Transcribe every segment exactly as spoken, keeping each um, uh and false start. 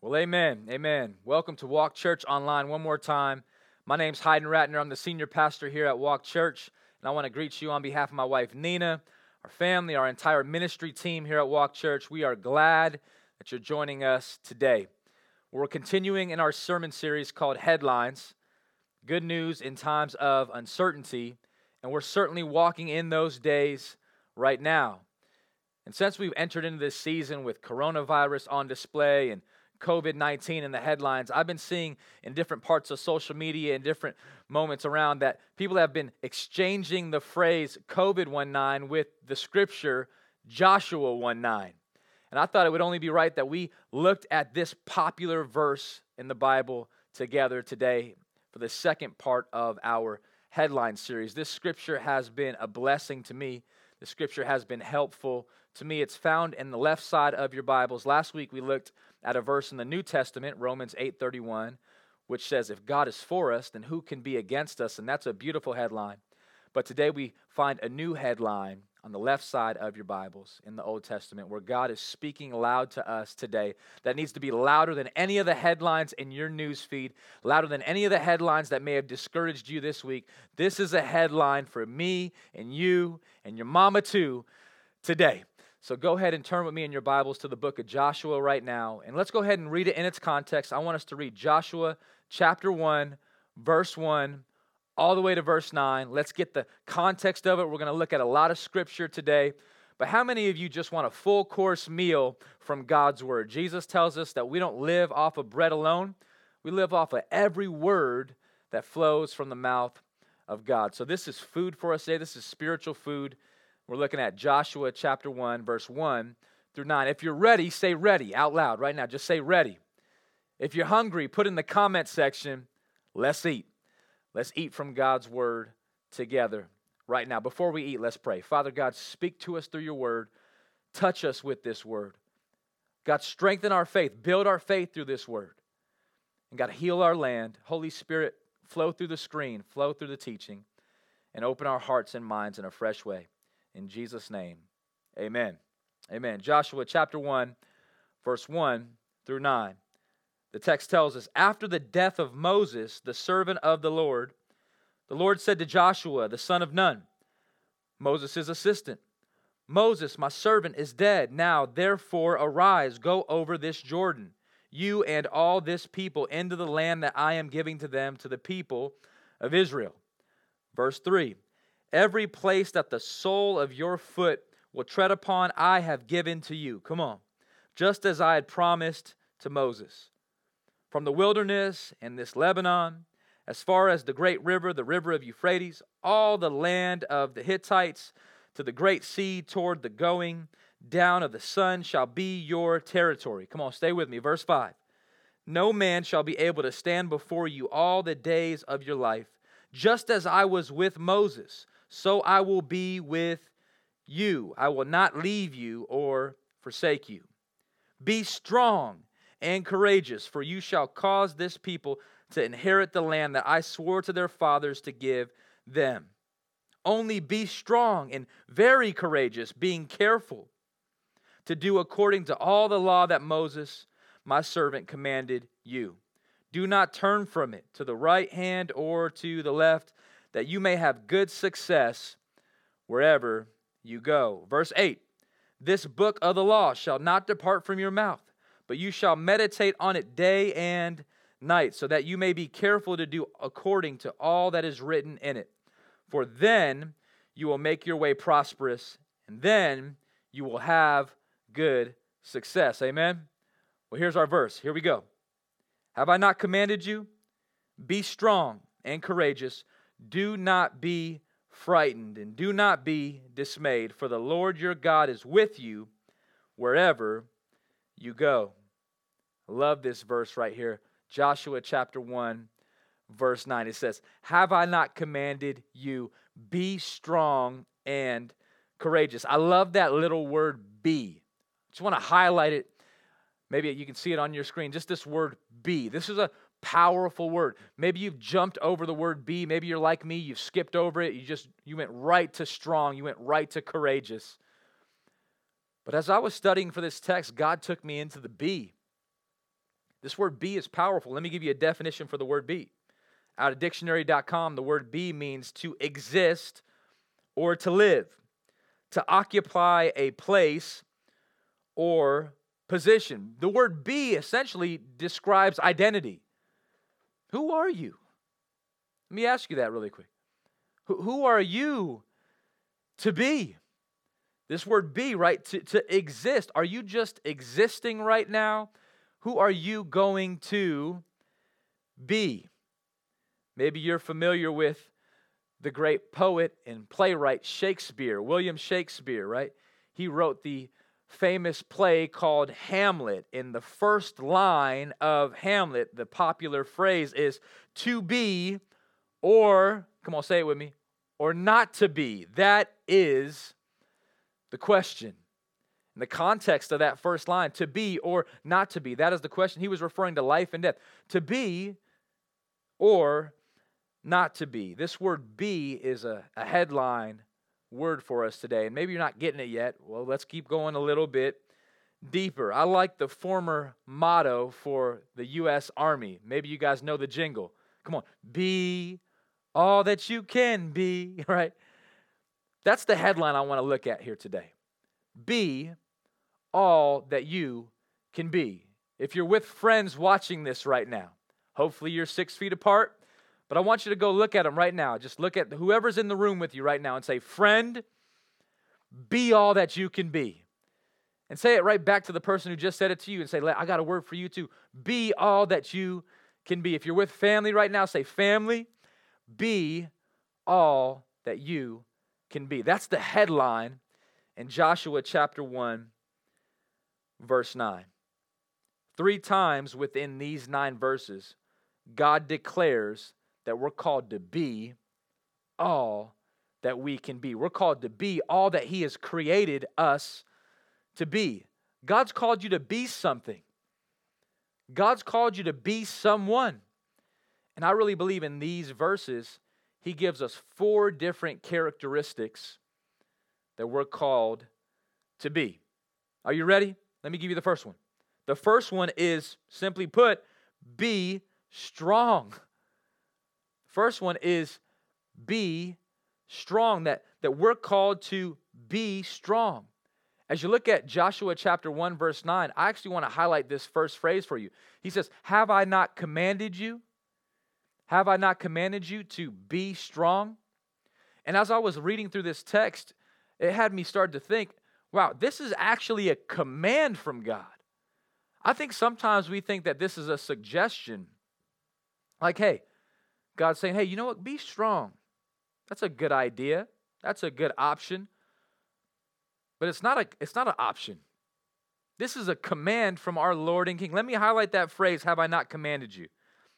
Well, amen, amen. Welcome to Walk Church Online one more time. My name's Hayden Ratner. I'm the senior pastor here at Walk Church, and I want to greet you on behalf of my wife, Nina, our family, our entire ministry team here at Walk Church. We are glad that you're joining us today. We're continuing in our sermon series called Headlines, Good News in Times of Uncertainty, and we're certainly walking in those days right now. And since we've entered into this season with coronavirus on display and covid nineteen in the headlines, I've been seeing in different parts of social media and different moments around that people have been exchanging the phrase covid nineteen with the scripture Joshua one nine. And I thought it would only be right that we looked at this popular verse in the Bible together today for the second part of our headline series. This scripture has been a blessing to me. The scripture has been helpful to me. It's found in the left side of your Bibles. Last week we looked at a verse in the New Testament, Romans eight thirty-one, which says, if God is for us, then who can be against us? And that's a beautiful headline. But today we find a new headline on the left side of your Bibles in the Old Testament where God is speaking loud to us today. That needs to be louder than any of the headlines in your news feed, louder than any of the headlines that may have discouraged you this week. This is a headline for me and you and your mama too today. So go ahead and turn with me in your Bibles to the book of Joshua right now. And let's go ahead and read it in its context. I want us to read Joshua chapter one, verse one, all the way to verse nine. Let's get the context of it. We're going to look at a lot of scripture today. But how many of you just want a full course meal from God's word? Jesus tells us that we don't live off of bread alone. We live off of every word that flows from the mouth of God. So this is food for us today. This is spiritual food. We're looking at Joshua chapter one, verse one through nine. If you're ready, say ready out loud right now. Just say ready. If you're hungry, put in the comment section, let's eat. Let's eat from God's word together right now. Before we eat, let's pray. Father God, speak to us through your word. Touch us with this word. God, strengthen our faith. Build our faith through this word. And God, heal our land. Holy Spirit, flow through the screen, flow through the teaching, and open our hearts and minds in a fresh way. In Jesus' name, amen. Amen. Joshua chapter one, verse one through nine. The text tells us, after the death of Moses, the servant of the Lord, the Lord said to Joshua, the son of Nun, Moses' assistant, Moses, my servant, is dead. Now, therefore, arise, go over this Jordan, you and all this people, into the land that I am giving to them, to the people of Israel. Verse three. Every place that the sole of your foot will tread upon, I have given to you. Come on. Just as I had promised to Moses. From the wilderness and this Lebanon, as far as the great river, the river of Euphrates, all the land of the Hittites, to the great sea toward the going down of the sun shall be your territory. Come on, stay with me. Verse five. No man shall be able to stand before you all the days of your life. Just as I was with Moses, so I will be with you. I will not leave you or forsake you. Be strong and courageous, for you shall cause this people to inherit the land that I swore to their fathers to give them. Only be strong and very courageous, being careful to do according to all the law that Moses, my servant, commanded you. Do not turn from it to the right hand or to the left, that you may have good success wherever you go. Verse eight, this book of the law shall not depart from your mouth, but you shall meditate on it day and night, so that you may be careful to do according to all that is written in it. For then you will make your way prosperous, and then you will have good success. Amen? Well, here's our verse. Here we go. Have I not commanded you? Be strong and courageous. Do not be frightened and do not be dismayed, for the Lord your God is with you wherever you go. I love this verse right here. Joshua chapter one, verse nine. It says, have I not commanded you? Be strong and courageous. I love that little word be. I just want to highlight it. Maybe you can see it on your screen, just this word be. This is a powerful word. Maybe you've jumped over the word be. Maybe you're like me, you've skipped over it. You just, you went right to strong. You went right to courageous. But as I was studying for this text, God took me into the be. This word "be" is powerful. Let me give you a definition for the word "be." Out of dictionary dot com, the word "be" means to exist or to live, to occupy a place or position. The word "be" essentially describes identity. Who are you? Let me ask you that really quick. Who are you to be? This word "be," right, to, to exist. Are you just existing right now? Who are you going to be? Maybe you're familiar with the great poet and playwright Shakespeare, William Shakespeare, right? He wrote the famous play called Hamlet. In the first line of Hamlet, the popular phrase is "to be," or, come on, say it with me, or "not to be." That is the question. In the context of that first line, to be or not to be, that is the question. He was referring to life and death. To be or not to be. This word "be" is a, a headline word for us today. And maybe you're not getting it yet. Well, let's keep going a little bit deeper. I like the former motto for the U S Army. Maybe you guys know the jingle. Come on. Be all that you can be, right? That's the headline I want to look at here today. Be all that you can be. If you're with friends watching this right now, hopefully you're six feet apart, but I want you to go look at them right now. Just look at whoever's in the room with you right now and say, "Friend, be all that you can be." And say it right back to the person who just said it to you and say, "I got a word for you too. Be all that you can be." If you're with family right now, say, "Family, be all that you can be." That's the headline in Joshua chapter one, verse nine. Three times within these nine verses, God declares that we're called to be all that we can be. We're called to be all that He has created us to be. God's called you to be something. God's called you to be someone. And I really believe in these verses, He gives us four different characteristics that we're called to be. Are you ready? Let me give you the first one. The first one is, simply put, be strong. First one is be strong, that, that we're called to be strong. As you look at Joshua chapter one, verse nine, I actually want to highlight this first phrase for you. He says, "Have I not commanded you? Have I not commanded you to be strong?" And as I was reading through this text, it had me start to think, wow, this is actually a command from God. I think sometimes we think that this is a suggestion. Like, hey, God's saying, hey, you know what? Be strong. That's a good idea. That's a good option. But it's not a, it's not an option. This is a command from our Lord and King. Let me highlight that phrase, "Have I not commanded you?"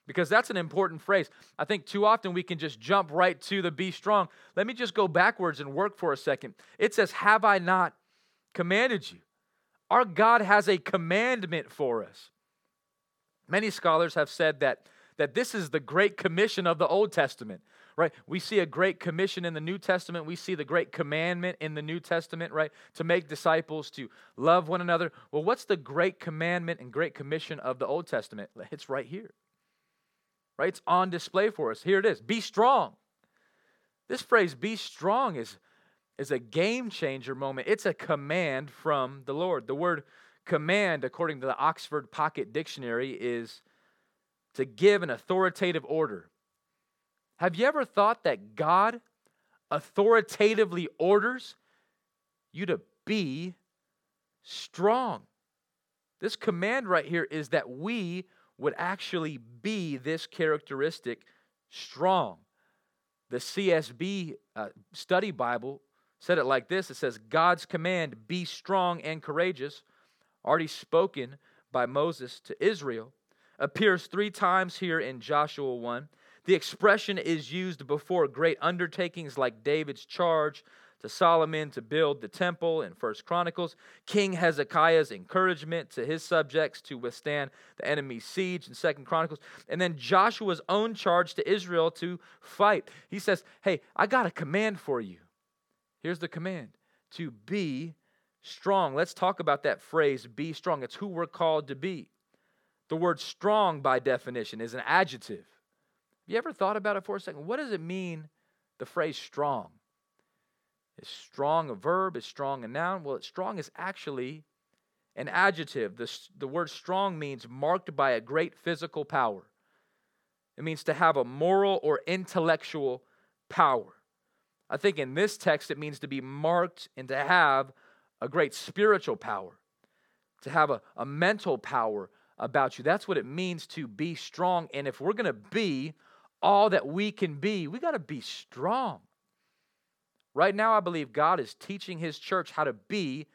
Because that's an important phrase. I think too often we can just jump right to the "be strong." Let me just go backwards and work for a second. It says, "Have I not commanded you?" Our God has a commandment for us. Many scholars have said that, that this is the Great Commission of the Old Testament, right? We see a Great Commission in the New Testament. We see the Great Commandment in the New Testament, right? To make disciples, to love one another. Well, what's the Great Commandment and Great Commission of the Old Testament? It's right here. Right? It's on display for us. Here it is. Be strong. This phrase, "be strong," is, is a game changer moment. It's a command from the Lord. The word "command," according to the Oxford Pocket Dictionary, is to give an authoritative order. Have you ever thought that God authoritatively orders you to be strong? This command right here is that we would actually be this characteristic, strong. The C S B uh, study Bible said it like this. It says, "God's command, be strong and courageous, already spoken by Moses to Israel, appears three times here in Joshua one. The expression is used before great undertakings like David's charge to Solomon to build the temple in First Chronicles, King Hezekiah's encouragement to his subjects to withstand the enemy's siege in Second Chronicles, and then Joshua's own charge to Israel to fight. He says, hey, I got a command for you. Here's the command, to be strong. Let's talk about that phrase, be strong. It's who we're called to be. The word strong, by definition, is an adjective. Have you ever thought about it for a second? What does it mean, the phrase strong? Is strong a verb? Is strong a noun? Well, strong is actually an adjective. The, the word strong means marked by a great physical power. It means to have a moral or intellectual power. I think in this text, it means to be marked and to have a great spiritual power, to have a, a mental power about you. That's what it means to be strong. And if we're going to be all that we can be, we got to be strong. Right now, I believe God is teaching His church how to be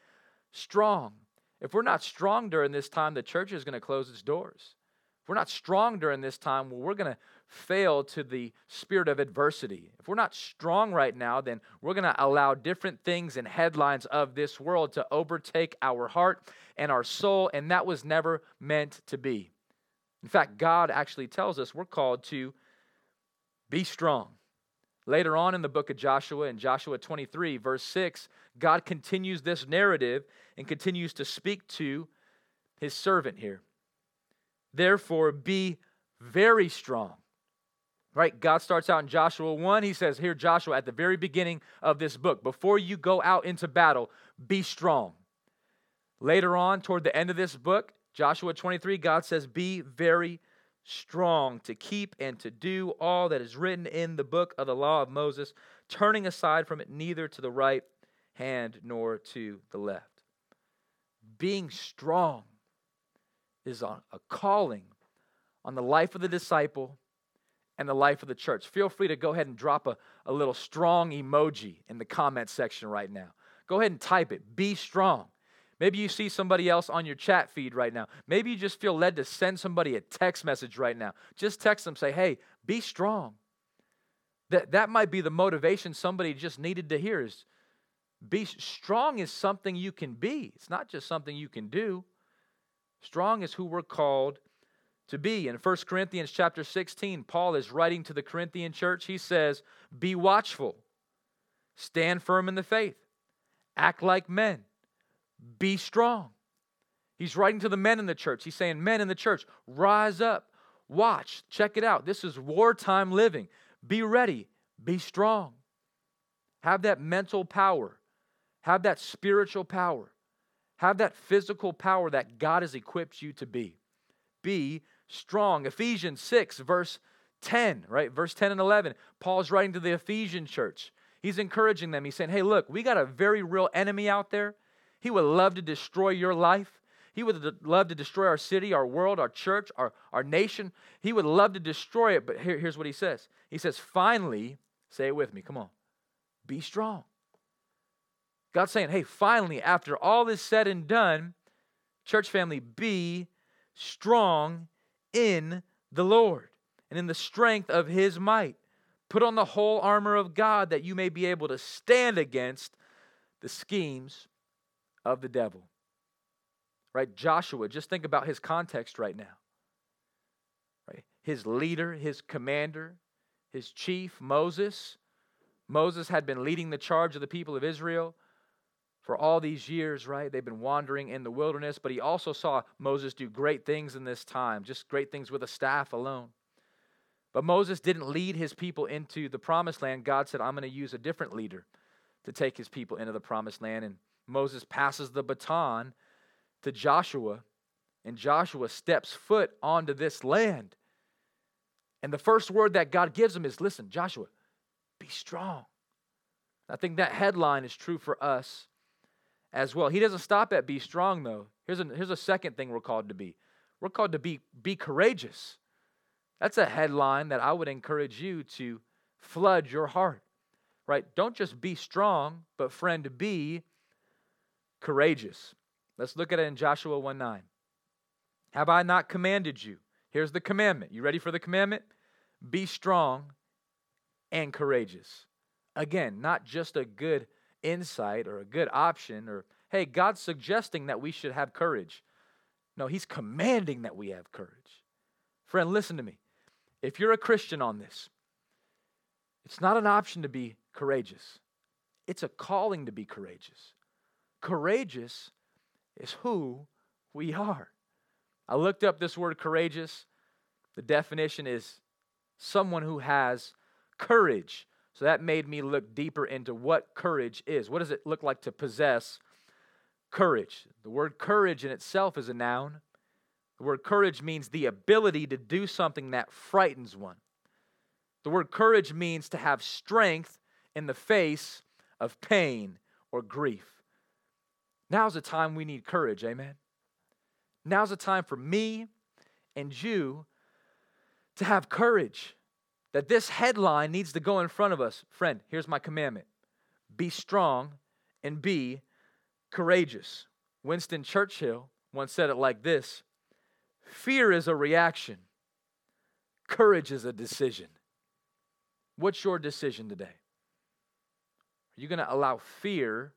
strong. If we're not strong during this time, the church is going to close its doors. If we're not strong during this time, well, we're going to fail to the spirit of adversity. If we're not strong right now, then we're going to allow different things and headlines of this world to overtake our heart and our soul, and that was never meant to be. In fact, God actually tells us we're called to be strong. Later on in the book of Joshua, in Joshua twenty-three, verse six, God continues this narrative and continues to speak to His servant here. Therefore, be very strong. Right? God starts out in Joshua one. He says here, Joshua, at the very beginning of this book, before you go out into battle, be strong. Later on, toward the end of this book, Joshua twenty-three, God says, be very strong to keep and to do all that is written in the book of the law of Moses, turning aside from it neither to the right hand nor to the left. Being strong is on a calling on the life of the disciple and the life of the church. Feel free to go ahead and drop a, a little strong emoji in the comment section right now. Go ahead and type it. Be strong. Maybe you see somebody else on your chat feed right now. Maybe you just feel led to send somebody a text message right now. Just text them, say, hey, be strong. That, that might be the motivation somebody just needed to hear is be strong is something you can be. It's not just something you can do. Strong is who we're called to be. In First Corinthians chapter sixteen, Paul is writing to the Corinthian church. He says, be watchful, stand firm in the faith, act like men. Be strong. He's writing to the men in the church. He's saying, men in the church, rise up, watch, check it out. This is wartime living. Be ready, be strong. Have that mental power. Have that spiritual power. Have that physical power that God has equipped you to be. Be strong. Ephesians six, verse ten, right? Verse ten and eleven. Paul's writing to the Ephesian church. He's encouraging them. He's saying, hey, look, we got a very real enemy out there. He would love to destroy your life. He would love to destroy our city, our world, our church, our, our nation. He would love to destroy it, but here, here's what he says. He says, finally, say it with me, come on, be strong. God's saying, hey, finally, after all is said and done, church family, be strong in the Lord and in the strength of His might. Put on the whole armor of God that you may be able to stand against the schemes of the devil. Right? Joshua, just think about his context right now. Right? His leader, his commander, his chief, Moses. Moses had been leading the charge of the people of Israel for all these years, right? They've been wandering in the wilderness, but he also saw Moses do great things in this time, just great things with a staff alone. But Moses didn't lead his people into the promised land. God said, I'm going to use a different leader to take His people into the promised land. And Moses passes the baton to Joshua, and Joshua steps foot onto this land. And the first word that God gives him is, listen, Joshua, be strong. I think that headline is true for us as well. He doesn't stop at be strong, though. Here's a, here's a second thing we're called to be. We're called to be, be courageous. That's a headline that I would encourage you to flood your heart, right? Don't just be strong, but friend, be courageous. Let's look at it in Joshua one nine. Have I not commanded you? Here's the commandment. You ready for the commandment? Be strong and courageous. Again, not just a good insight or a good option or, hey, God's suggesting that we should have courage. No, He's commanding that we have courage. Friend, listen to me. If you're a Christian on this, it's not an option to be courageous. It's a calling to be courageous. Courageous is who we are. I looked up this word courageous. The definition is someone who has courage. So that made me look deeper into what courage is. What does it look like to possess courage? The word courage in itself is a noun. The word courage means the ability to do something that frightens one. The word courage means to have strength in the face of pain or grief. Now's the time we need courage, amen? Now's the time for me and you to have courage, that this headline needs to go in front of us. Friend, here's my commandment. Be strong and be courageous. Winston Churchill once said it like this: fear is a reaction. Courage is a decision. What's your decision today? Are you going to allow fear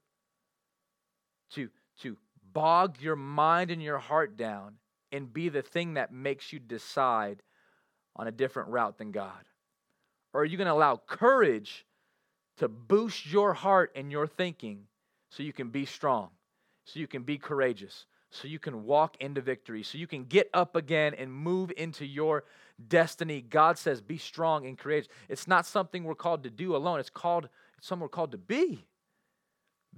to, to bog your mind and your heart down and be the thing that makes you decide on a different route than God? Or are you going to allow courage to boost your heart and your thinking so you can be strong, so you can be courageous, so you can walk into victory, so you can get up again and move into your destiny? God says, be strong and courageous. It's not something we're called to do alone. It's called, it's something we're called to be.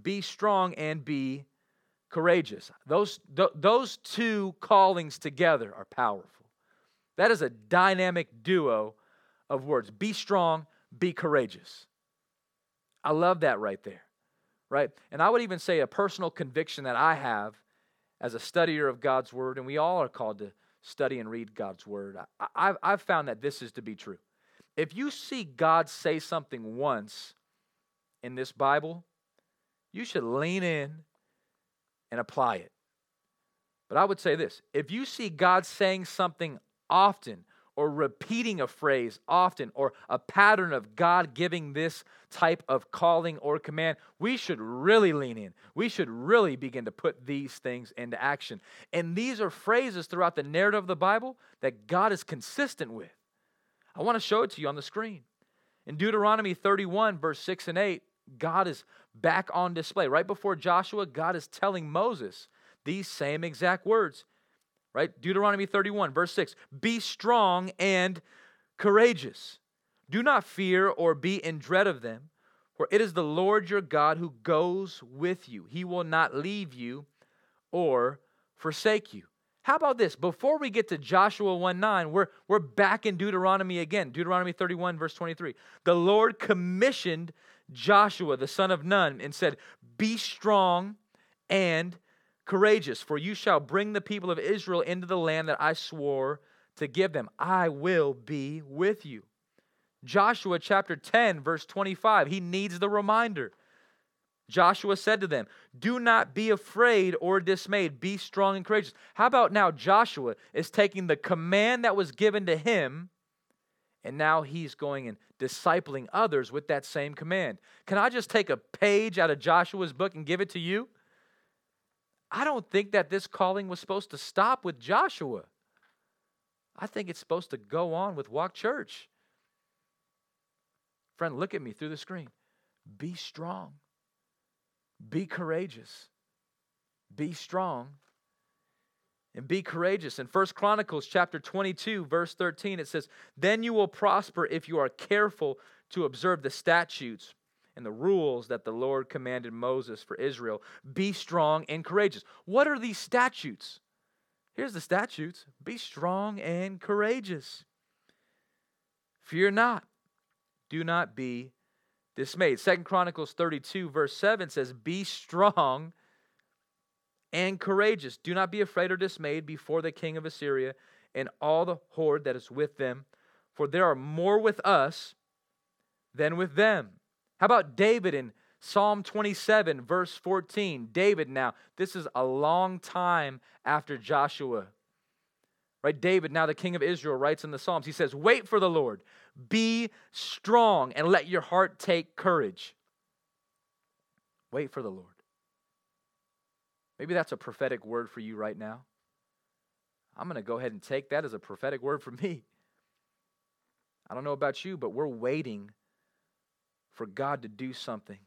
Be strong and be courageous. Those, th- those two callings together are powerful. That is a dynamic duo of words. Be strong, be courageous. I love that right there, right? And I would even say a personal conviction that I have as a studier of God's word, and we all are called to study and read God's word, I, I've, I've found that this is to be true. If you see God say something once in this Bible, you should lean in and apply it. But I would say this: if you see God saying something often, or repeating a phrase often, or a pattern of God giving this type of calling or command, we should really lean in. We should really begin to put these things into action. And these are phrases throughout the narrative of the Bible that God is consistent with. I want to show it to you on the screen. In Deuteronomy thirty-one, verse six and eight, God is back on display. Right before Joshua, God is telling Moses these same exact words, right? Deuteronomy thirty-one, verse six, be strong and courageous. Do not fear or be in dread of them, for it is the Lord your God who goes with you. He will not leave you or forsake you. How about this? Before we get to Joshua one nine, we're, we're back in Deuteronomy again. Deuteronomy thirty-one, verse twenty-three. The Lord commissioned Joshua, the son of Nun, and said, be strong and courageous, for you shall bring the people of Israel into the land that I swore to give them. I will be with you. Joshua chapter ten, verse twenty-five, he needs the reminder. Joshua said to them, do not be afraid or dismayed. Be strong and courageous. How about now Joshua is taking the command that was given to him, and now he's going and discipling others with that same command. Can I just take a page out of Joshua's book and give it to you? I don't think that this calling was supposed to stop with Joshua. I think it's supposed to go on with Walk Church. Friend, look at me through the screen. Be strong. Be courageous. Be strong and be courageous. In First Chronicles chapter twenty-two, verse thirteen, it says, then you will prosper if you are careful to observe the statutes and the rules that the Lord commanded Moses for Israel. Be strong and courageous. What are these statutes? Here's the statutes. Be strong and courageous. Fear not. Do not be dismayed. Second Chronicles thirty-two, verse seven says, be strong and courageous. Do not be afraid or dismayed before the king of Assyria and all the horde that is with them, for there are more with us than with them. How about David in Psalm twenty-seven, verse fourteen? David now, this is a long time after Joshua, right? David, now the king of Israel, writes in the Psalms, he says, wait for the Lord, be strong, and let your heart take courage. Wait for the Lord. Maybe that's a prophetic word for you right now. I'm going to go ahead and take that as a prophetic word for me. I don't know about you, but we're waiting for God to do something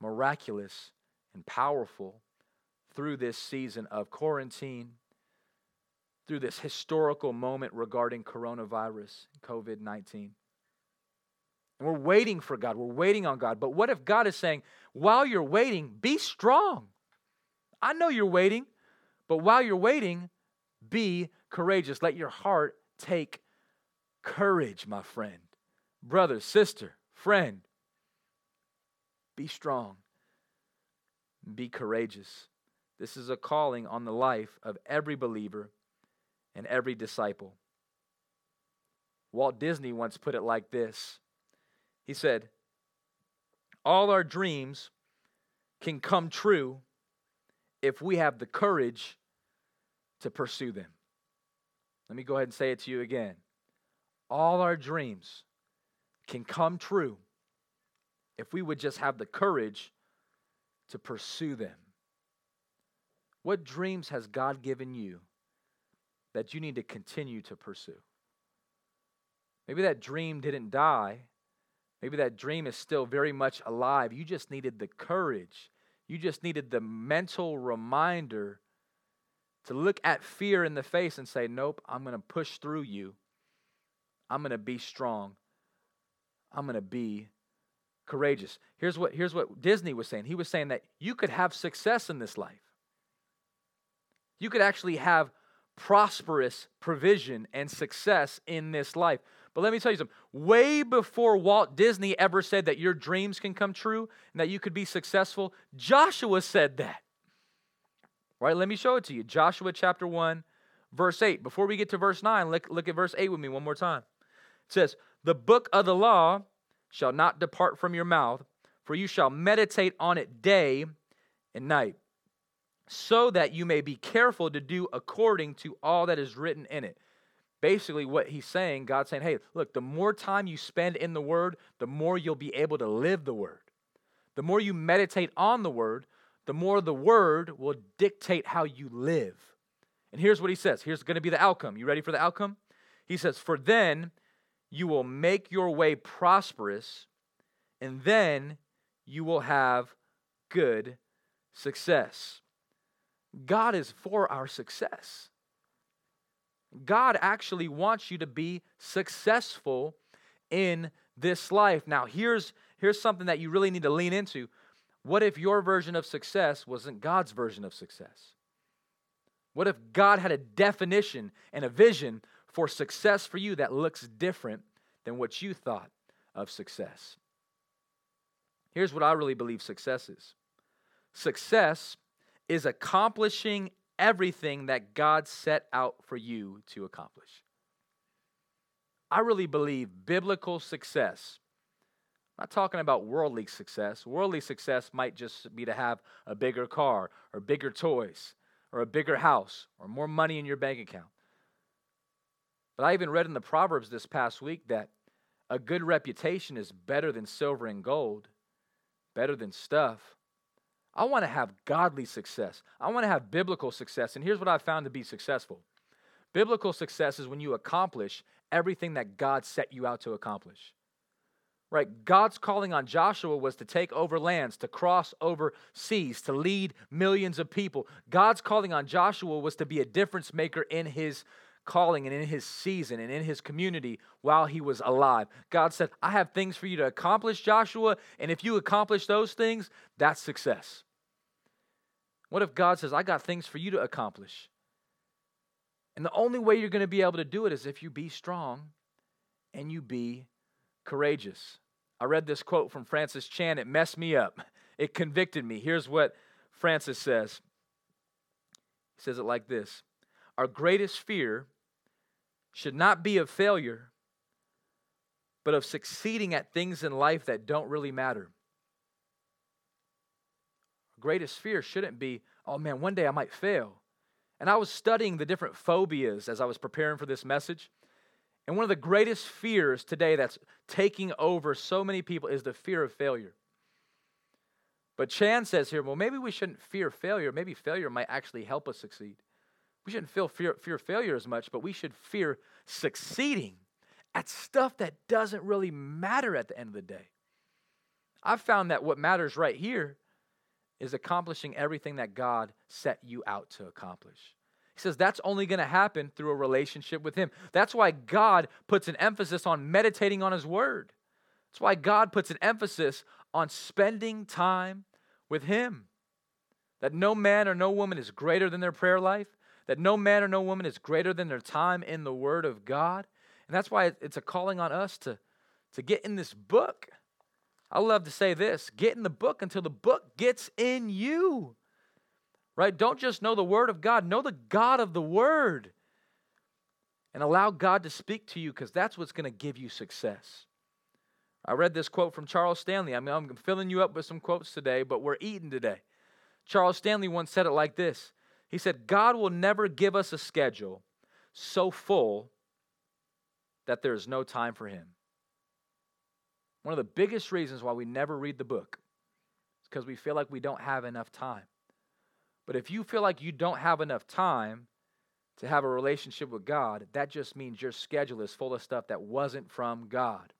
miraculous and powerful through this season of quarantine, through this historical moment regarding coronavirus, COVID nineteen. And we're waiting for God. We're waiting on God. But what if God is saying, while you're waiting, be strong? I know you're waiting, but while you're waiting, be courageous. Let your heart take courage, my friend, brother, sister, friend. Be strong. Be courageous. This is a calling on the life of every believer and every disciple. Walt Disney once put it like this. He said, all our dreams can come true if we have the courage to pursue them. Let me go ahead and say it to you again. All our dreams can come true if we would just have the courage to pursue them. What dreams has God given you that you need to continue to pursue? Maybe that dream didn't die. Maybe that dream is still very much alive. You just needed the courage. You just needed the mental reminder to look at fear in the face and say, nope, I'm going to push through you. I'm going to be strong. I'm going to be courageous. Here's what, here's what Disney was saying. He was saying that you could have success in this life. You could actually have prosperous provision and success in this life. But let me tell you something. Way before Walt Disney ever said that your dreams can come true and that you could be successful, Joshua said that. Right? Let me show it to you. Joshua chapter one, verse eight. Before we get to verse nine, look, look at verse eight with me one more time. It says, the book of the law shall not depart from your mouth, for you shall meditate on it day and night, so that you may be careful to do according to all that is written in it. Basically what he's saying, God's saying, hey, look, the more time you spend in the Word, the more you'll be able to live the Word. The more you meditate on the Word, the more the Word will dictate how you live. And here's what he says. Here's going to be the outcome. You ready for the outcome? He says, for then you will make your way prosperous, and then you will have good success. God is for our success. God actually wants you to be successful in this life. Now, here's, here's something that you really need to lean into. What if your version of success wasn't God's version of success? What if God had a definition and a vision for success for you that looks different than what you thought of success? Here's what I really believe success is. Success is accomplishing everything that God set out for you to accomplish. I really believe biblical success, I'm not talking about worldly success. Worldly success might just be to have a bigger car or bigger toys or a bigger house or more money in your bank account. But I even read in the Proverbs this past week that a good reputation is better than silver and gold, better than stuff. I want to have godly success. I want to have biblical success. And here's what I found to be successful. Biblical success is when you accomplish everything that God set you out to accomplish. Right? God's calling on Joshua was to take over lands, to cross over seas, to lead millions of people. God's calling on Joshua was to be a difference maker in his calling and in his season and in his community while he was alive. God said, I have things for you to accomplish, Joshua, and if you accomplish those things, that's success. What if God says, I got things for you to accomplish? And the only way you're going to be able to do it is if you be strong and you be courageous. I read this quote from Francis Chan. It messed me up. It convicted me. Here's what Francis says. He says it like this. Our greatest fear should not be of failure, but of succeeding at things in life that don't really matter. Our greatest fear shouldn't be, oh man, one day I might fail. And I was studying the different phobias as I was preparing for this message. And one of the greatest fears today that's taking over so many people is the fear of failure. But Chan says here, well, maybe we shouldn't fear failure. Maybe failure might actually help us succeed. We shouldn't feel fear, fear failure as much, but we should fear succeeding at stuff that doesn't really matter at the end of the day. I've found that what matters right here is accomplishing everything that God set you out to accomplish. He says that's only going to happen through a relationship with him. That's why God puts an emphasis on meditating on his word. That's why God puts an emphasis on spending time with him. That no man or no woman is greater than their prayer life. That no man or no woman is greater than their time in the word of God. And that's why it's a calling on us to, to get in this book. I love to say this, get in the book until the book gets in you, right? Don't just know the word of God, know the God of the word and allow God to speak to you because that's what's going to give you success. I read this quote from Charles Stanley. I mean, I'm filling you up with some quotes today, but we're eating today. Charles Stanley once said it like this. He said, God will never give us a schedule so full that there is no time for him. One of the biggest reasons why we never read the book is because we feel like we don't have enough time. But if you feel like you don't have enough time to have a relationship with God, that just means your schedule is full of stuff that wasn't from God.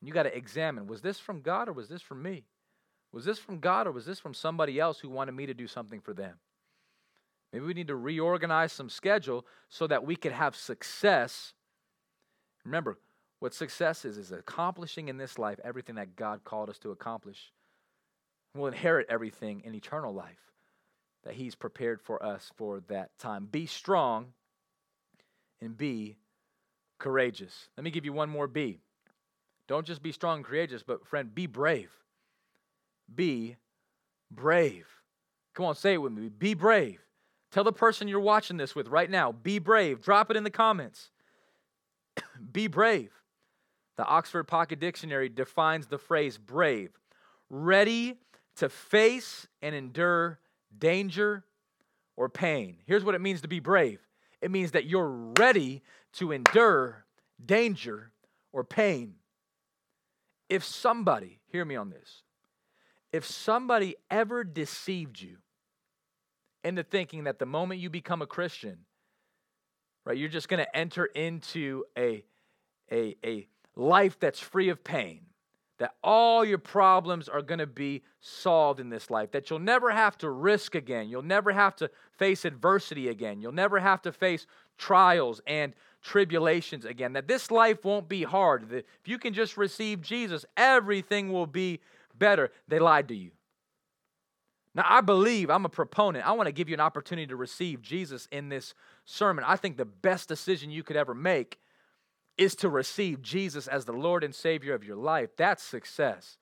And you got to examine, was this from God or was this from me? Was this from God or was this from somebody else who wanted me to do something for them? Maybe we need to reorganize some schedule so that we could have success. Remember, what success is, is accomplishing in this life everything that God called us to accomplish. We'll inherit everything in eternal life that he's prepared for us for that time. Be strong and be courageous. Let me give you one more B. Don't just be strong and courageous, but friend, be brave. Be brave. Come on, say it with me. Be brave. Tell the person you're watching this with right now, be brave. Drop it in the comments. Be brave. The Oxford Pocket Dictionary defines the phrase brave, ready to face and endure danger or pain. Here's what it means to be brave. It means that you're ready to endure danger or pain. If somebody, hear me on this, if somebody ever deceived you into thinking that the moment you become a Christian, right, you're just going to enter into a A, a life that's free of pain, that all your problems are going to be solved in this life, that you'll never have to risk again, you'll never have to face adversity again, you'll never have to face trials and tribulations again, that this life won't be hard, that if you can just receive Jesus, everything will be better. They lied to you. Now, I believe, I'm a proponent. I want to give you an opportunity to receive Jesus in this sermon. I think the best decision you could ever make is to receive Jesus as the Lord and Savior of your life. That's success,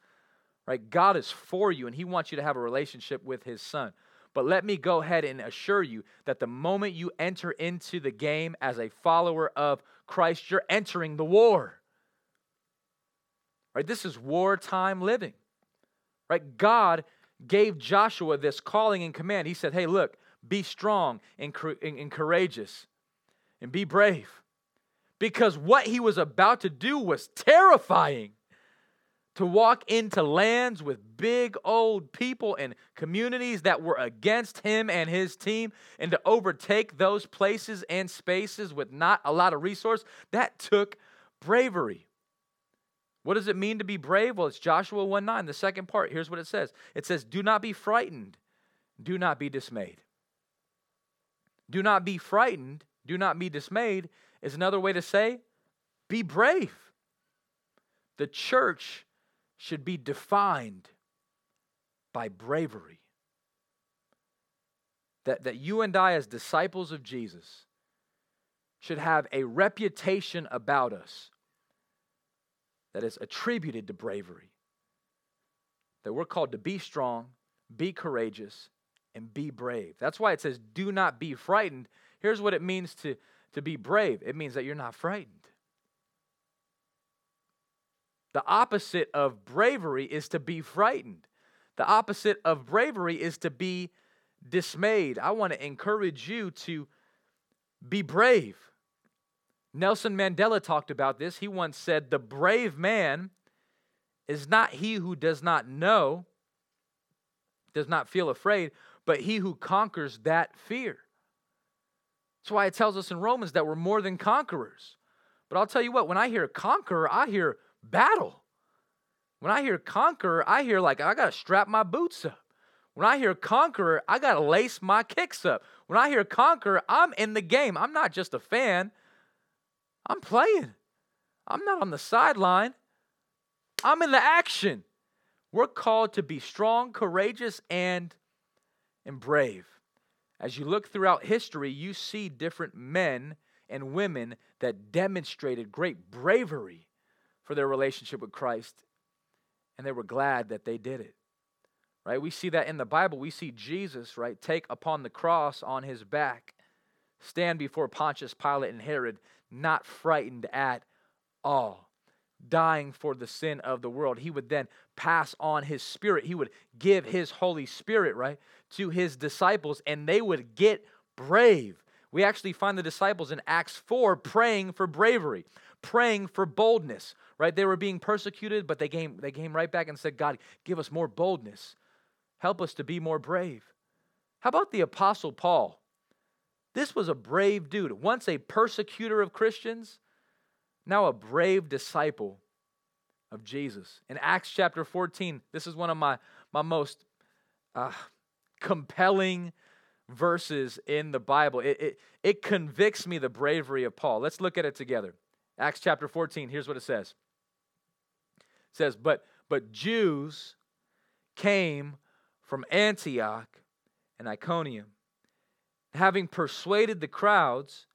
right? God is for you, and he wants you to have a relationship with his son. But let me go ahead and assure you that the moment you enter into the game as a follower of Christ, you're entering the war, right? This is wartime living, right? God gave Joshua this calling and command. He said, hey, look, be strong and, and, and courageous and be brave. Because what he was about to do was terrifying. To walk into lands with big old people and communities that were against him and his team, and to overtake those places and spaces with not a lot of resource, that took bravery. What does it mean to be brave? Well, it's Joshua one nine, the second part. Here's what it says. It says, do not be frightened. Do not be dismayed. Do not be frightened. Do not be dismayed. Is another way to say, be brave. The church should be defined by bravery. That, that you and I as disciples of Jesus should have a reputation about us that is attributed to bravery. That we're called to be strong, be courageous, and be brave. That's why it says, do not be frightened. Here's what it means to To be brave, it means that you're not frightened. The opposite of bravery is to be frightened. The opposite of bravery is to be dismayed. I want to encourage you to be brave. Nelson Mandela talked about this. He once said, the brave man is not he who does not know, does not feel afraid, but he who conquers that fear. That's why it tells us in Romans that we're more than conquerors. But I'll tell you what, when I hear conqueror, I hear battle. When I hear conqueror, I hear like, I got to strap my boots up. When I hear conqueror, I got to lace my kicks up. When I hear conqueror, I'm in the game. I'm not just a fan. I'm playing. I'm not on the sideline. I'm in the action. We're called to be strong, courageous, and, and brave. As you look throughout history, you see different men and women that demonstrated great bravery for their relationship with Christ, and they were glad that they did it. Right? We see that in the Bible. We see Jesus, right, take upon the cross on his back, stand before Pontius Pilate and Herod, not frightened at all, dying for the sin of the world. He would then pass on his spirit. He would give his Holy Spirit, right, to his disciples, and they would get brave. We actually find the disciples in Acts four praying for bravery, praying for boldness, right? They were being persecuted, but they came, they came right back and said, God, give us more boldness. Help us to be more brave. How about the Apostle Paul? This was a brave dude, once a persecutor of Christians, now a brave disciple of Jesus. In Acts chapter fourteen, this is one of my, my most uh, compelling verses in the Bible. It, it, it convicts me, the bravery of Paul. Let's look at it together. Acts chapter fourteen, here's what it says. It says, but, but Jews came from Antioch and Iconium. Having persuaded the crowds,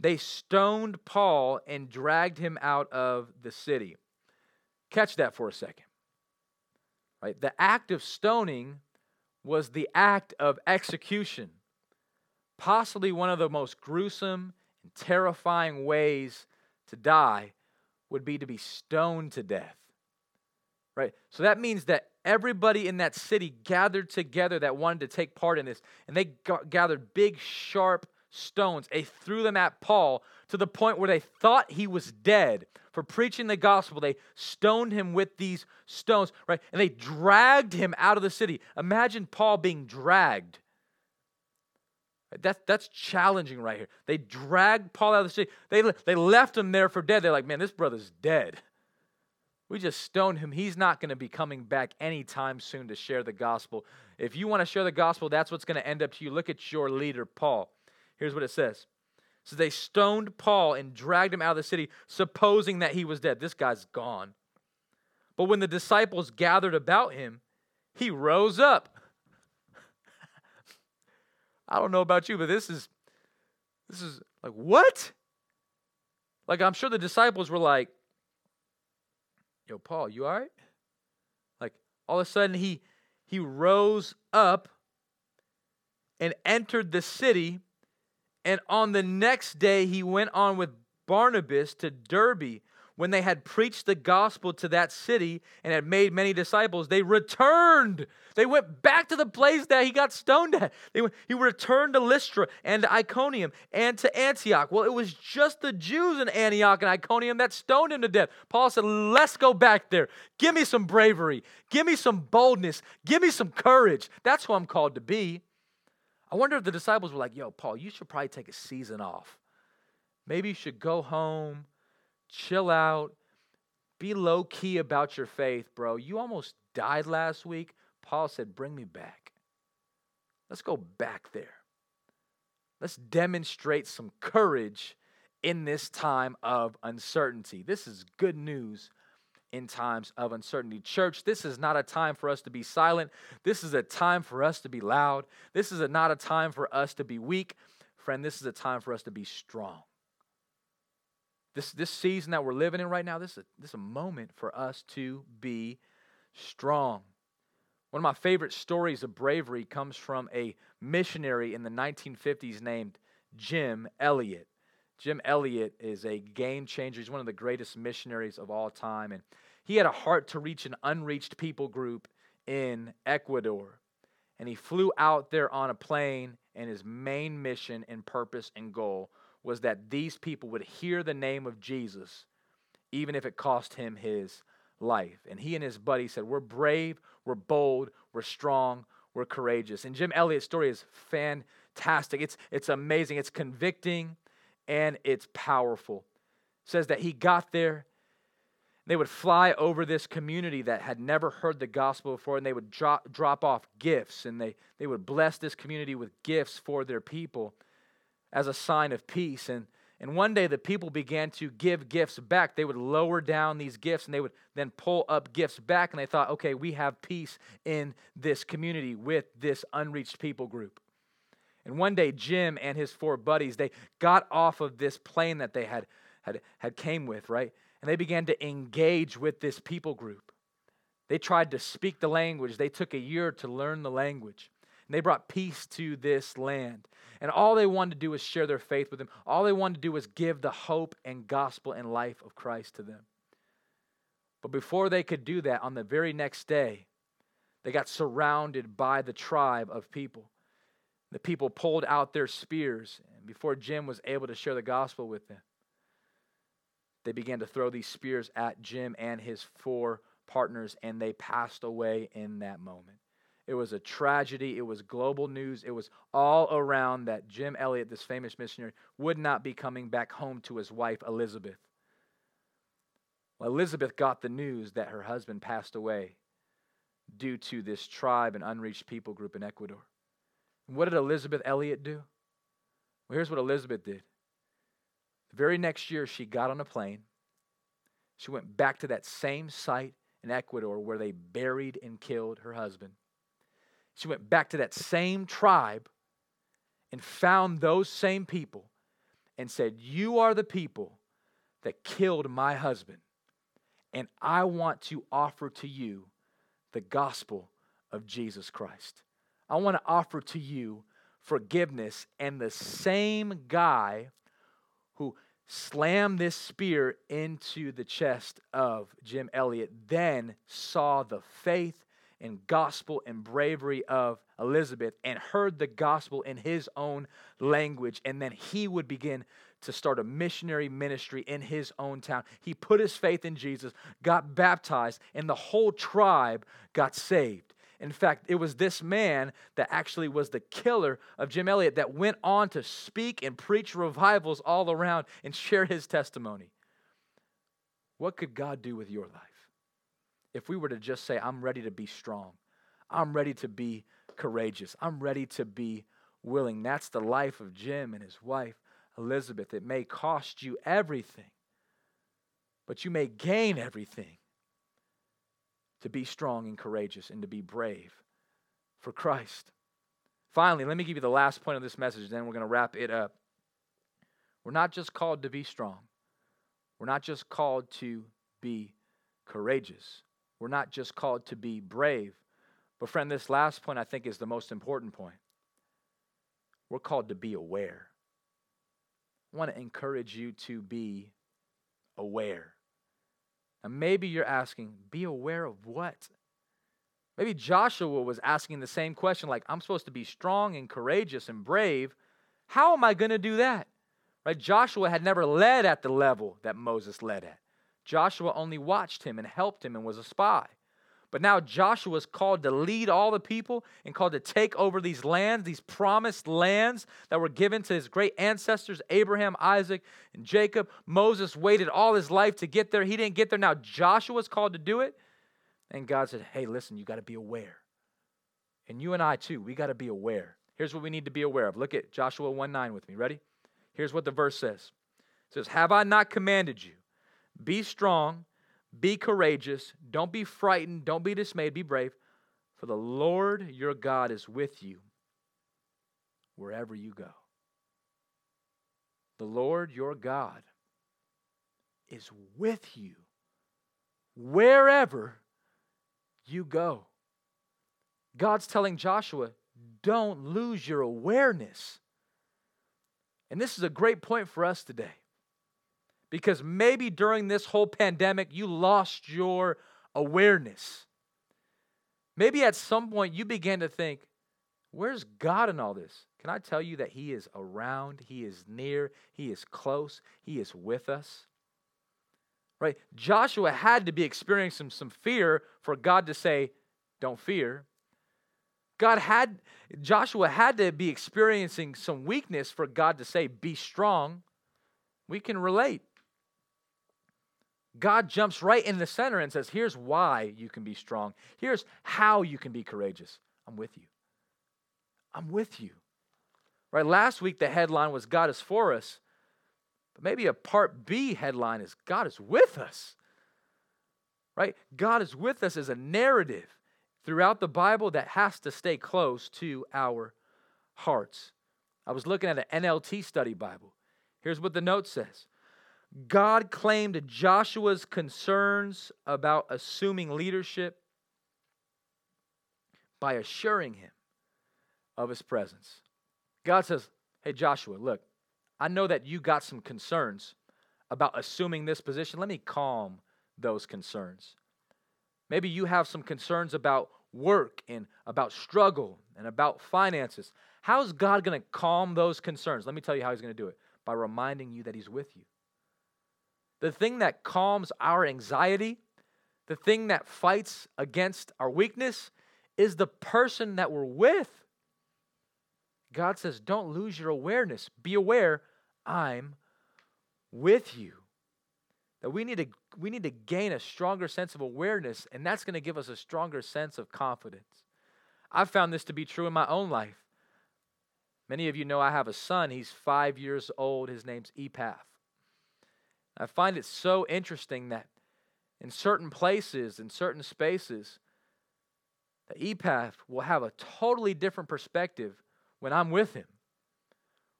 they stoned Paul and dragged him out of the city. Catch that for a second. Right? The act of stoning was the act of execution, possibly one of the most gruesome and terrifying ways to die would be to be stoned to death. Right? So that means that everybody in that city gathered together that wanted to take part in this, and they got, gathered big, sharp stones. They threw them at Paul to the point where they thought he was dead for preaching the gospel. They stoned him with these stones, right? And they dragged him out of the city. Imagine Paul being dragged. That's, that's challenging right here. They dragged Paul out of the city. They, they left him there for dead. They're like, man, this brother's dead. We just stoned him. He's not going to be coming back anytime soon to share the gospel. If you want to share the gospel, that's what's going to end up to you. Look at your leader, Paul. Here's what it says. So they stoned Paul and dragged him out of the city, supposing that he was dead. This guy's gone. But when the disciples gathered about him, he rose up. I don't know about you, but this is, this is like, what? Like, I'm sure the disciples were like, yo, Paul, you all right? Like, all of a sudden, he he rose up and entered the city, and on the next day, he went on with Barnabas to Derbe. When they had preached the gospel to that city and had made many disciples, they returned. They went back to the place that he got stoned at. They went, he returned to Lystra and to Iconium and to Antioch. Well, it was just the Jews in Antioch and Iconium that stoned him to death. Paul said, let's go back there. Give me some bravery. Give me some boldness. Give me some courage. That's who I'm called to be. I wonder if the disciples were like, yo, Paul, you should probably take a season off. Maybe you should go home. Chill out. Be low-key about your faith, bro. You almost died last week. Paul said, bring me back. Let's go back there. Let's demonstrate some courage in this time of uncertainty. This is good news in times of uncertainty. Church, this is not a time for us to be silent. This is a time for us to be loud. This is not a time for us to be weak. Friend, this is a time for us to be strong. This, this season that we're living in right now, this is, a, this is a moment for us to be strong. One of my favorite stories of bravery comes from a missionary in the nineteen fifties named Jim Elliott. Jim Elliott is a game changer. He's one of the greatest missionaries of all time. And he had a heart to reach an unreached people group in Ecuador. And he flew out there on a plane, and his main mission and purpose and goal was that these people would hear the name of Jesus, even if it cost him his life. And he and his buddy said, we're brave, we're bold, we're strong, we're courageous. And Jim Elliott's story is fantastic. It's, it's amazing, it's convicting, and it's powerful. It says that he got there, They would fly over this community that had never heard the gospel before, and they would drop, drop off gifts, and they, they would bless this community with gifts for their people as a sign of peace. And, and one day the people began to give gifts back. They would lower down these gifts, and they would then pull up gifts back, and they thought, okay, we have peace in this community with this unreached people group. And one day Jim and his four buddies, they got off of this plane that they had had, had came with, right? And they began to engage with this people group. They tried to speak the language. They took a year to learn the language. And they brought peace to this land. And all they wanted to do was share their faith with them. All they wanted to do was give the hope and gospel and life of Christ to them. But before they could do that, on the very next day, they got surrounded by the tribe of people. The people pulled out their spears, and before Jim was able to share the gospel with them, they began to throw these spears at Jim and his four partners, and they passed away in that moment. It was a tragedy. It was global news. It was all around that Jim Elliott, this famous missionary, would not be coming back home to his wife, Elizabeth. Well, Elizabeth got the news that her husband passed away due to this tribe and unreached people group in Ecuador. And what did Elizabeth Elliott do? Well, here's what Elizabeth did. The very next year, she got on a plane. She went back to that same site in Ecuador where they buried and killed her husband. She went back to that same tribe and found those same people and said, "You are the people that killed my husband, and I want to offer to you the gospel of Jesus Christ. I want to offer to you forgiveness." And the same guy who slammed this spear into the chest of Jim Elliott then saw the faith and gospel and bravery of Elizabeth and heard the gospel in his own language. And then he would begin to start a missionary ministry in his own town. He put his faith in Jesus, got baptized, and the whole tribe got saved. In fact, it was this man that actually was the killer of Jim Elliott that went on to speak and preach revivals all around and share his testimony. What could God do with your life if we were to just say, "I'm ready to be strong. I'm ready to be courageous. I'm ready to be willing"? That's the life of Jim and his wife, Elizabeth. It may cost you everything, but you may gain everything to be strong and courageous and to be brave for Christ. Finally, let me give you the last point of this message, then we're going to wrap it up. We're not just called to be strong. We're not just called to be courageous. We're not just called to be brave. But friend, this last point I think is the most important point. We're called to be aware. I want to encourage you to be aware. And maybe you're asking, be aware of what? Maybe Joshua was asking the same question, like, I'm supposed to be strong and courageous and brave. How am I going to do that? Right? Joshua had never led at the level that Moses led at. Joshua only watched him and helped him and was a spy. But now Joshua's called to lead all the people and called to take over these lands, these promised lands that were given to his great ancestors, Abraham, Isaac, and Jacob. Moses waited all his life to get there. He didn't get there. Now Joshua's called to do it. And God said, hey, listen, you got to be aware. And you and I too, we got to be aware. Here's what we need to be aware of. Look at Joshua one nine with me. Ready? Here's what the verse says. It says, have I not commanded you? Be strong. Be courageous, don't be frightened, don't be dismayed, be brave, for the Lord your God is with you wherever you go. The Lord your God is with you wherever you go. God's telling Joshua, don't lose your awareness. And this is a great point for us today. Because maybe during this whole pandemic, you lost your awareness. Maybe at some point you began to think, where's God in all this? Can I tell you that He is around, He is near, He is close, He is with us? Right? Joshua had to be experiencing some fear for God to say, don't fear. God had, Joshua had to be experiencing some weakness for God to say, be strong. We can relate. God jumps right in the center and says, here's why you can be strong. Here's how you can be courageous. I'm with you. I'm with you. Right? Last week, the headline was God is for us. But maybe a part B headline is God is with us. Right? God is with us as a narrative throughout the Bible that has to stay close to our hearts. I was looking at an N L T study Bible. Here's what the note says. God claimed Joshua's concerns about assuming leadership by assuring him of his presence. God says, hey, Joshua, look, I know that you got some concerns about assuming this position. Let me calm those concerns. Maybe you have some concerns about work and about struggle and about finances. How is God going to calm those concerns? Let me tell you how he's going to do it. By reminding you that he's with you. The thing that calms our anxiety, the thing that fights against our weakness, is the person that we're with. God says, don't lose your awareness. Be aware, I'm with you. That we need to, we need to gain a stronger sense of awareness, and that's going to give us a stronger sense of confidence. I've found this to be true in my own life. Many of you know I have a son. He's five years old. His name's Epath. I find it so interesting that in certain places, in certain spaces, the Epath will have a totally different perspective when I'm with him,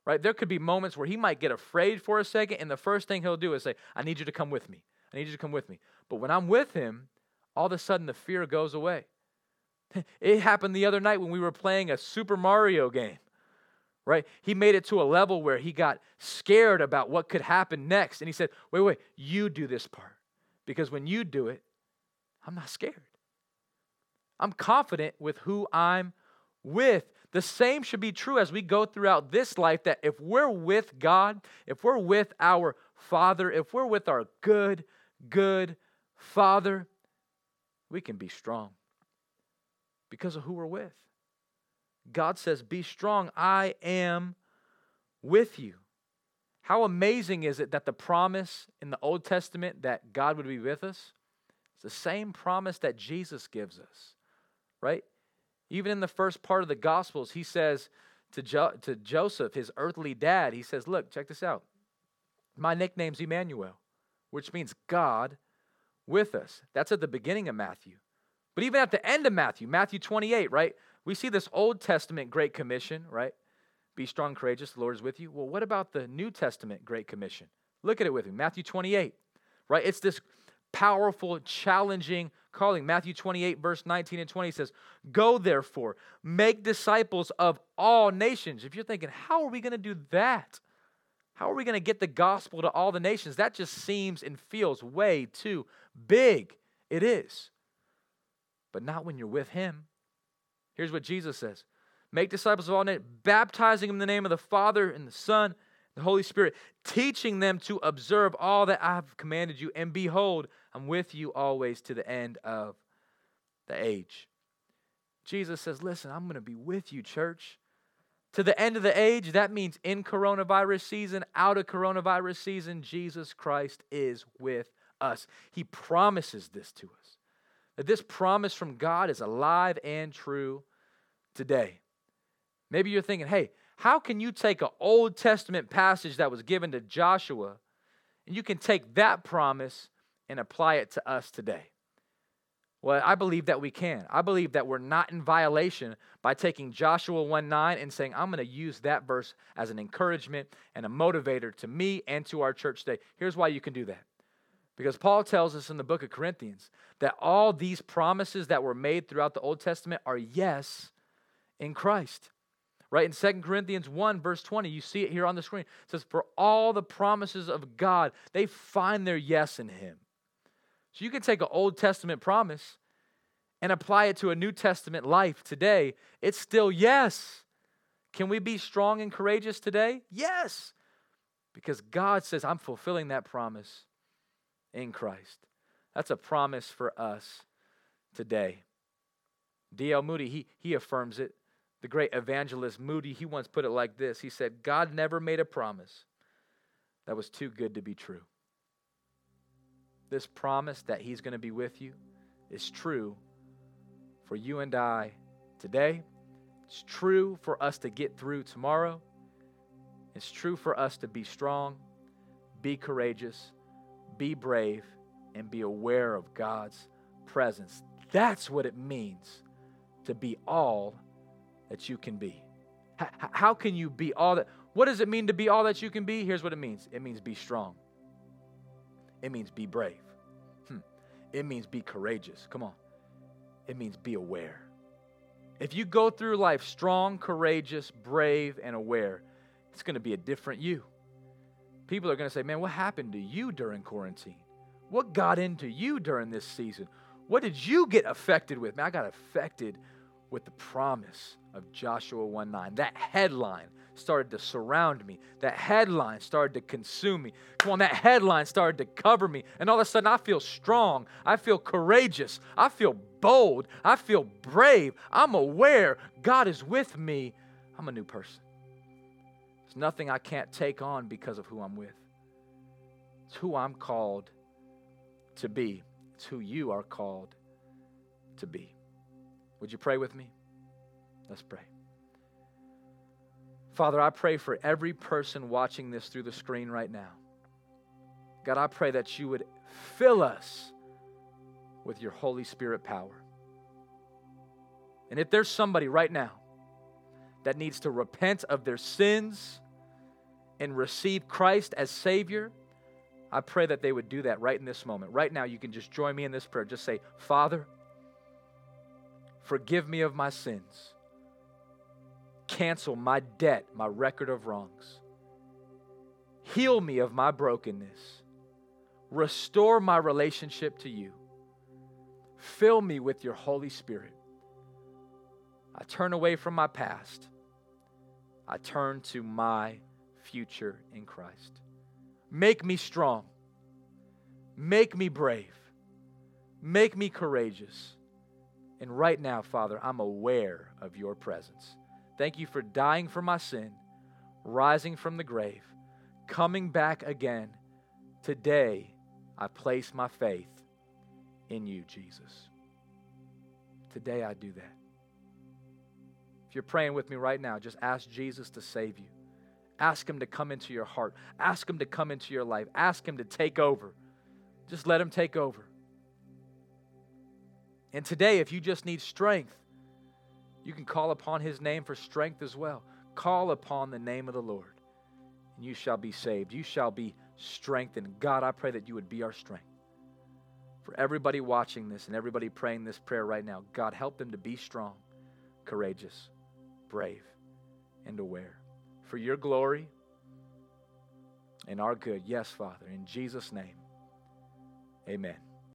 right? There could be moments where he might get afraid for a second, and the first thing he'll do is say, I need you to come with me. I need you to come with me. But when I'm with him, all of a sudden the fear goes away. It happened the other night when we were playing a Super Mario game. Right? He made it to a level where he got scared about what could happen next. And he said, wait, wait, you do this part. Because when you do it, I'm not scared. I'm confident with who I'm with. The same should be true as we go throughout this life, that if we're with God, if we're with our Father, if we're with our good, good Father, we can be strong because of who we're with. God says, be strong. I am with you. How amazing is it that the promise in the Old Testament that God would be with us is the same promise that Jesus gives us, right? Even in the first part of the Gospels, he says to, Jo- to Joseph, his earthly dad, he says, look, check this out. My nickname's Emmanuel, which means God with us. That's at the beginning of Matthew. But even at the end of Matthew, Matthew twenty-eight, right? We see this Old Testament Great Commission, right? Be strong and courageous, the Lord is with you. Well, what about the New Testament Great Commission? Look at it with me, Matthew twenty-eight, right? It's this powerful, challenging calling. Matthew twenty-eight, verse nineteen and twenty says, go therefore, make disciples of all nations. If you're thinking, how are we going to do that? How are we going to get the gospel to all the nations? That just seems and feels way too big. It is. But not when you're with him. Here's what Jesus says. Make disciples of all nations, baptizing them in the name of the Father and the Son and the Holy Spirit, teaching them to observe all that I have commanded you. And behold, I'm with you always to the end of the age. Jesus says, listen, I'm going to be with you, church. To the end of the age, that means in coronavirus season, out of coronavirus season, Jesus Christ is with us. He promises this to us. That this promise from God is alive and true today. Maybe you're thinking, hey, how can you take an Old Testament passage that was given to Joshua and you can take that promise and apply it to us today? Well, I believe that we can. I believe that we're not in violation by taking Joshua one nine and saying, I'm going to use that verse as an encouragement and a motivator to me and to our church today. Here's why you can do that. Because Paul tells us in the book of Corinthians that all these promises that were made throughout the Old Testament are yes in Christ. Right? In Second Corinthians one, verse twenty, you see it here on the screen. It says, for all the promises of God, they find their yes in him. So you can take an Old Testament promise and apply it to a New Testament life today. It's still yes. Can we be strong and courageous today? Yes. Because God says, I'm fulfilling that promise in Christ. That's a promise for us today. D L Moody, he, he affirms it. The great evangelist Moody, he once put it like this. He said, God never made a promise that was too good to be true. this promise that he's going to be with you is true for you and I today. It's true for us to get through tomorrow. It's true for us to be strong, be courageous, be brave, and be aware of God's presence. That's what it means to be all that you can be. H- how can you be all that? What does it mean to be all that you can be? Here's what it means. It means be strong. It means be brave. Hmm. It means be courageous. Come on. It means be aware. If you go through life strong, courageous, brave, and aware, it's going to be a different you. People are going to say, man, what happened to you during quarantine? What got into you during this season? What did you get affected with? Man, I got affected with the promise of Joshua one nine. That headline started to surround me. That headline started to consume me. Come on, that headline started to cover me. And all of a sudden, I feel strong. I feel courageous. I feel bold. I feel brave. I'm aware God is with me. I'm a new person. There's nothing I can't take on because of who I'm with. It's who I'm called to be. It's who you are called to be. Would you pray with me? Let's pray. Father, I pray for every person watching this through the screen right now. God, I pray that you would fill us with your Holy Spirit power. And if there's somebody right now that needs to repent of their sins and receive Christ as Savior, I pray that they would do that right in this moment. Right now, you can just join me in this prayer. Just say, Father, forgive me of my sins. Cancel my debt, my record of wrongs. Heal me of my brokenness. Restore my relationship to you. Fill me with your Holy Spirit. I turn away from my past. I turn to my future in Christ. Make me strong. Make me brave. Make me courageous. And right now, Father, I'm aware of your presence. Thank you for dying for my sin, rising from the grave, coming back again. Today, I place my faith in you, Jesus. Today, I do that. If you're praying with me right now, just ask Jesus to save you. Ask him to come into your heart. Ask him to come into your life. Ask him to take over. Just let him take over. And today, if you just need strength, you can call upon his name for strength as well. Call upon the name of the Lord, and you shall be saved. You shall be strengthened. God, I pray that you would be our strength. For everybody watching this and everybody praying this prayer right now, God, help them to be strong, courageous, brave, and aware. For your glory and our good. Yes, Father, in Jesus' name, amen.